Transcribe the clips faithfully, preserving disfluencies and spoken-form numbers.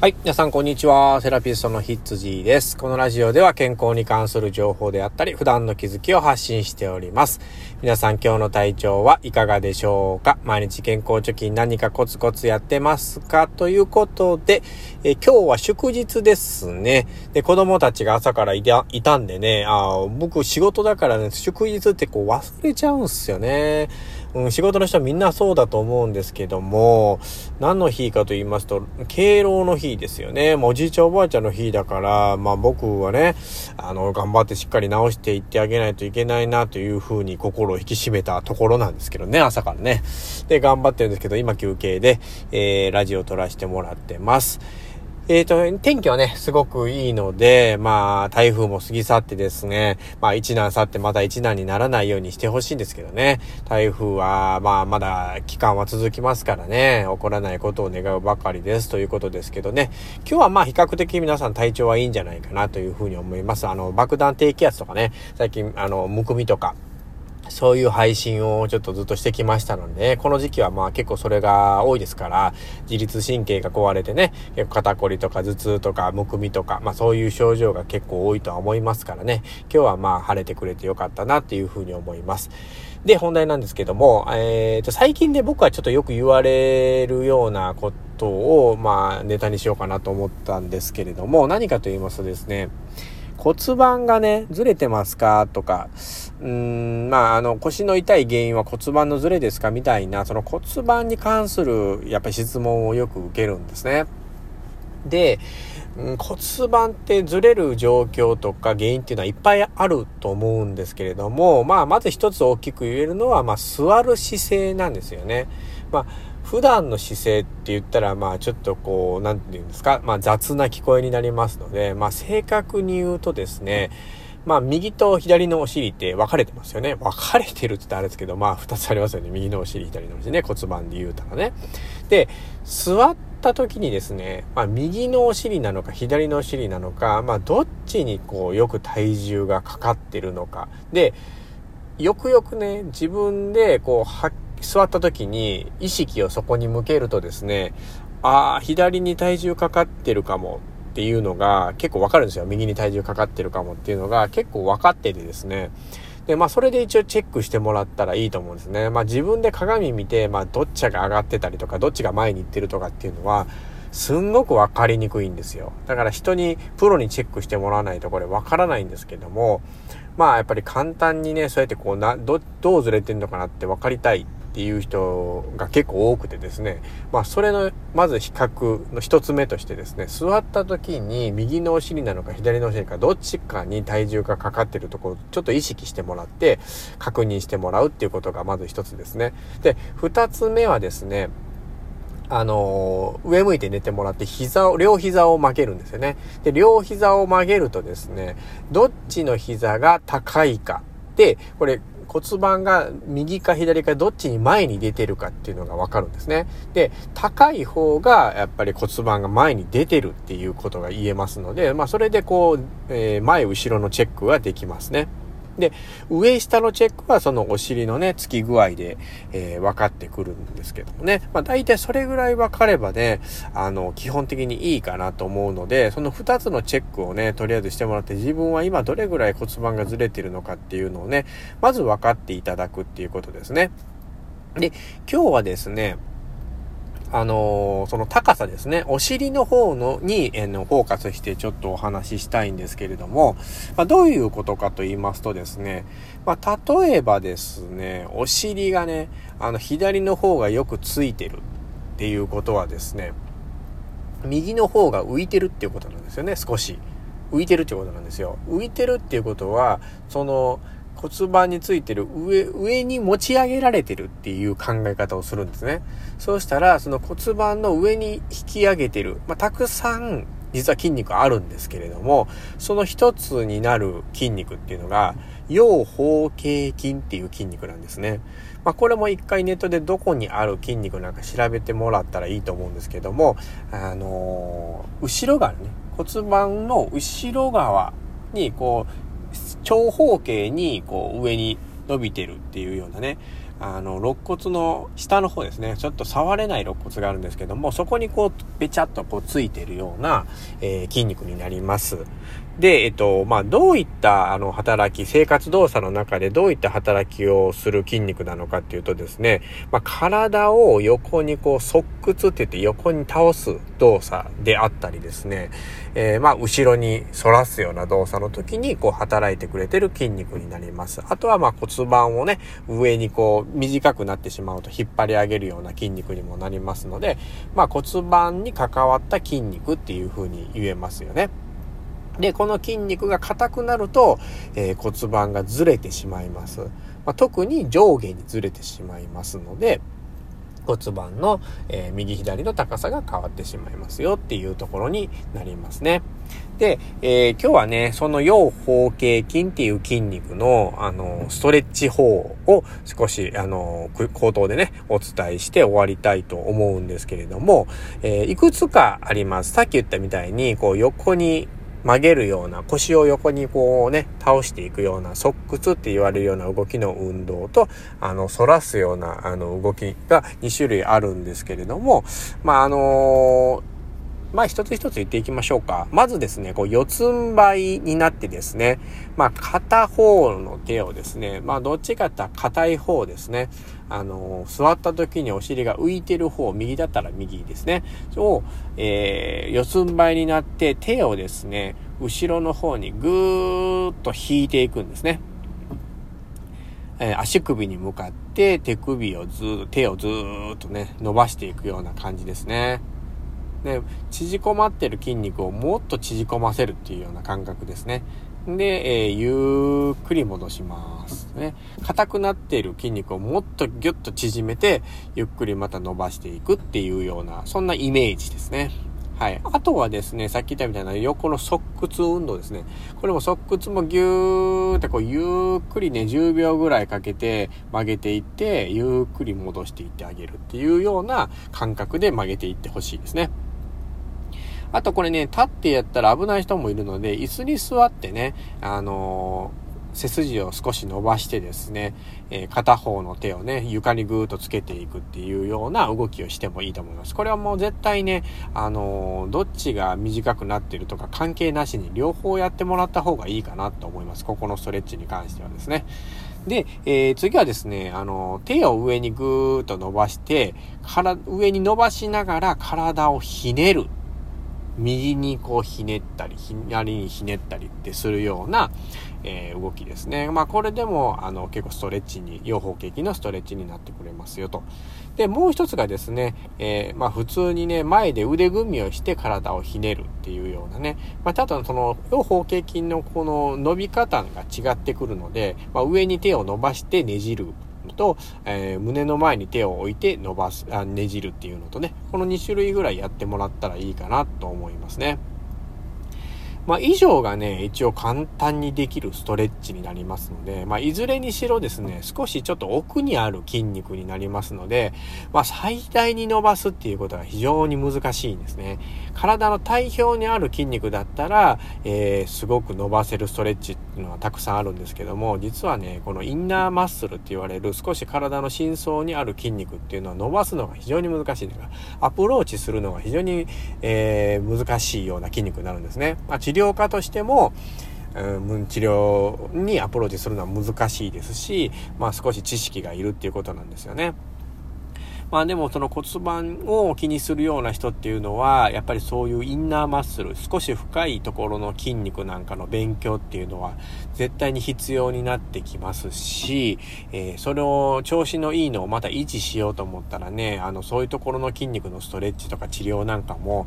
はい。皆さん、こんにちは。セラピストのひつじです。このラジオでは健康に関する情報であったり、普段の気づきを発信しております。皆さん、今日の体調はいかがでしょうか？毎日健康貯金何かコツコツやってますか？ということで、え今日は祝日ですね。で、子供たちが朝からいた、いたんでね、あ僕仕事だからね、祝日ってこう忘れちゃうんすよね。うん、仕事の人はみんなそうだと思うんですけども、何の日かと言いますと、敬老の日ですよね。まあ、おじいちゃんおばあちゃんの日だから、まあ僕はね、あの頑張ってしっかり直していってあげないといけないなというふうに心を引き締めたところなんですけどね、朝からね。で、頑張ってるんですけど、今休憩で、えー、ラジオを撮らせてもらってます。えーと、天気はね、すごくいいので、まあ、台風も過ぎ去ってですね、まあ、一難去ってまた一難にならないようにしてほしいんですけどね。台風は、まあ、まだ期間は続きますからね、起こらないことを願うばかりですということですけどね。今日はまあ、比較的皆さん体調はいいんじゃないかなというふうに思います。あの、爆弾低気圧とかね、最近、あの、むくみとか、そういう配信をちょっとずっとしてきましたので、ね、この時期はまあ結構それが多いですから、自律神経が壊れてね、結構肩こりとか頭痛とかむくみとか、まあそういう症状が結構多いとは思いますからね、今日はまあ晴れてくれてよかったなっていうふうに思います。で、本題なんですけども、えーと、最近で僕はちょっとよく言われるようなことをまあネタにしようかなと思ったんですけれども、何かと言いますとですね、骨盤がね、ずれてますかとか、うーん、まあ、あの、腰の痛い原因は骨盤のずれですかみたいな、その骨盤に関する、やっぱり質問をよく受けるんですね。で、骨盤ってずれる状況とか原因っていうのはいっぱいあると思うんですけれども、まあ、まず一つ大きく言えるのは、まあ、座る姿勢なんですよね。まあ、普段の姿勢って言ったら、まあ、ちょっとこう、なんていうんですか、まあ、雑な聞こえになりますので、まあ、正確に言うとですね、まあ、右と左のお尻って分かれてますよね。分かれてるって言ったらあれですけど、まあ、二つありますよね。右のお尻、左のお尻ね。骨盤で言うたらね。で、座った時にですね、まあ、右のお尻なのか、左のお尻なのか、まあ、どっちにこう、よく体重がかかってるのか。で、よくよくね、自分でこう、はっ座った時に意識をそこに向けるとですね、ああ、左に体重かかってるかも。っていうのが結構わかるんですよ。右に体重かかってるかもっていうのが結構わかっててですね。で、まあそれで一応チェックしてもらったらいいと思うんですね。まあ自分で鏡見て、まあどっちが上がってたりとか、どっちが前に行ってるとかっていうのは、すんごくわかりにくいんですよ。だから人に、プロにチェックしてもらわないとこれわからないんですけども、まあやっぱり簡単にね、そうやってこうな、ど、どうずれてんのかなってわかりたい。っていう人が結構多くてですね、まあそれのまず比較の一つ目としてですね、座った時に右のお尻なのか左のお尻かどっちかに体重がかかってるところをちょっと意識してもらって確認してもらうっていうことがまず一つですね。で、二つ目はですね、あのー、上向いて寝てもらって膝を、両膝を曲げるんですよね。で、両膝を曲げるとですね、どっちの膝が高いかで、これ骨盤が右か左かどっちに前に出てるかっていうのがわかるんですね。で、高い方がやっぱり骨盤が前に出てるっていうことが言えますので、まあそれでこう、えー、前後ろのチェックはできますね。で、上下のチェックはそのお尻のね、つき具合で、えー、分かってくるんですけどもね。まあ大体それぐらい分かればね、あの、基本的にいいかなと思うので、その二つのチェックをね、とりあえずしてもらって、自分は今どれぐらい骨盤がずれてるのかっていうのをね、まず分かっていただくっていうことですね。で、今日はですね、あのー、その高さですね。お尻の方のに、えー、のフォーカスしてちょっとお話ししたいんですけれども、まあ、どういうことかと言いますとですね、まあ、例えばですね、お尻がね、あの左の方がよくついてるっていうことはですね、右の方が浮いてるっていうことなんですよね。少し浮いてるっていうことなんですよ。浮いてるっていうことは、その骨盤についてる上、上に持ち上げられてるっていう考え方をするんですね。そうしたら、その骨盤の上に引き上げてる。まあ、たくさん、実は筋肉あるんですけれども、その一つになる筋肉っていうのが、腰包茎筋っていう筋肉なんですね。まあ、これも一回ネットでどこにある筋肉なんか調べてもらったらいいと思うんですけども、あのー、後ろ側ね、骨盤の後ろ側にこう、長方形にこう上に伸びてるっていうようなね、あの肋骨の下の方ですね、ちょっと触れない肋骨があるんですけども、そこにこうべちゃっとこうついているような、えー、筋肉になります。で、えっとまあ、どういったあの働き、生活動作の中でどういった働きをする筋肉なのかっていうとですね、まあ、体を横にこう側屈って言って横に倒す動作であったりですね、えー、まあ後ろに反らすような動作の時にこう働いてくれてる筋肉になります。あとはまあ骨盤をね、上にこう短くなってしまうと引っ張り上げるような筋肉にもなりますので、まあ骨盤に関わった筋肉っていう風に言えますよね。で、この筋肉が硬くなると、えー、骨盤がずれてしまいます。まあ、特に上下にずれてしまいますので、骨盤の、えー、右左の高さが変わってしまいますよっていうところになりますね。で、えー、今日はね、その腰包茎筋っていう筋肉の、あの、ストレッチ法を少し、あの、口頭でね、お伝えして終わりたいと思うんですけれども、えー、いくつかあります。さっき言ったみたいに、こう横に曲げるような、腰を横にこうね倒していくような側屈って言われるような動きの運動と、あの反らすようなあの動きがに種類あるんですけれども、まああのーまあ一つ一つ言っていきましょうか。まずですね、こう四つん這いになってですね、まあ片方の手をですね、まあどっちかって言ったら硬い方ですね、あのー、座った時にお尻が浮いてる方、右だったら右ですね、を、えー、四つん這いになって手をですね、後ろの方にぐーっと引いていくんですね。えー、足首に向かって手首をず、手をずーっとね、伸ばしていくような感じですね。ね、縮こまってる筋肉をもっと縮こませるっていうような感覚ですね。で、えー、ゆっくり戻しますね。硬くなっている筋肉をもっとギュッと縮めて、ゆっくりまた伸ばしていくっていうような、そんなイメージですね。はい。あとはですね、さっき言ったみたいな横の側屈運動ですね。これも側屈もぎゅーってこうゆっくりね、じゅうびょうぐらいかけて曲げていって、ゆっくり戻していってあげるっていうような感覚で曲げていってほしいですね。あとこれね、立ってやったら危ない人もいるので、椅子に座ってね、あのー、背筋を少し伸ばしてですね、えー、片方の手をね、床にぐーっとつけていくっていうような動きをしてもいいと思います。これはもう絶対ね、あのー、どっちが短くなってるとか関係なしに両方やってもらった方がいいかなと思います。ここのストレッチに関してはですね。で、えー、次はですね、あのー、手を上にぐーっと伸ばして、から、上に伸ばしながら体をひねる。右にこうひねったり、左にひねったりってするような、えー、動きですね。まあこれでもあの結構ストレッチに、腰包茎のストレッチになってくれますよと。で、もう一つがですね、えー、まあ普通にね、前で腕組みをして体をひねるっていうようなね。まあただその腰包茎筋のこの伸び方が違ってくるので、まあ上に手を伸ばしてねじる。と、えー、胸の前に手を置いて伸ばす、あ、ねじるっていうのとね、このに種類ぐらいやってもらったらいいかなと思いますね。まあ以上がね、一応簡単にできるストレッチになりますので、まあいずれにしろですね、少しちょっと奥にある筋肉になりますので、まあ最大に伸ばすっていうことは非常に難しいんですね。体の体表にある筋肉だったら、えー、すごく伸ばせるストレッチっていうのはたくさんあるんですけども、実はね、このインナーマッスルって言われる少し体の深層にある筋肉っていうのは伸ばすのが非常に難しいですから、アプローチするのが非常に、えー、難しいような筋肉になるんですね。まあ治療家としても、うん、治療にアプローチするのは難しいですし、まあ少し知識がいるっていうことなんですよね。まあでもその骨盤を気にするような人っていうのは、やっぱりそういうインナーマッスル、少し深いところの筋肉なんかの勉強っていうのは絶対に必要になってきますし、えー、それを調子のいいのをまた維持しようと思ったらね、あのそういうところの筋肉のストレッチとか治療なんかも、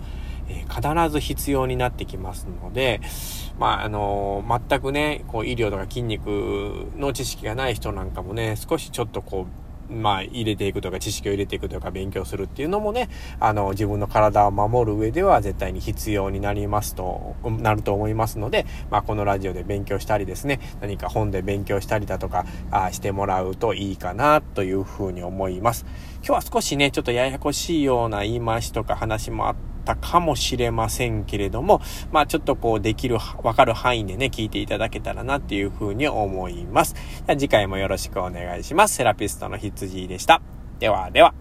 えー、必ず必要になってきますので、まああのー、全くね、こう医療とか筋肉の知識がない人なんかもね、少しちょっとこう、まあ入れていくとか知識を入れていくとか勉強するっていうのもね、あの自分の体を守る上では絶対に必要になりますとなると思いますので、まあこのラジオで勉強したりですね、何か本で勉強したりだとかあしてもらうといいかなというふうに思います。今日は少しね、ちょっとややこしいような言い回しとか話もあったったかもしれませんけれども、まあちょっとこうできる、わかる範囲でね、聞いていただけたらなっていうふうに思います。次回もよろしくお願いします。セラピストの羊でした。ではでは。